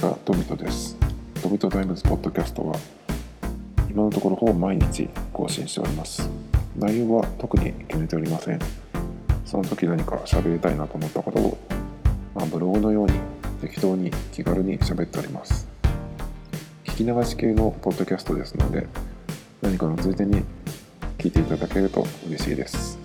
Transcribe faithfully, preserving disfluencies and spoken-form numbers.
ちは、ドミトです。ドミトタイムズポッドキャストは今のところほぼ毎日更新しております。内容は特に決めておりません。その時何か喋りたいなと思ったことを、まあ、ブログのように適当に気軽に喋っております。聞き流し系のポッドキャストですので、何かのついでに聞いていただけると嬉しいです。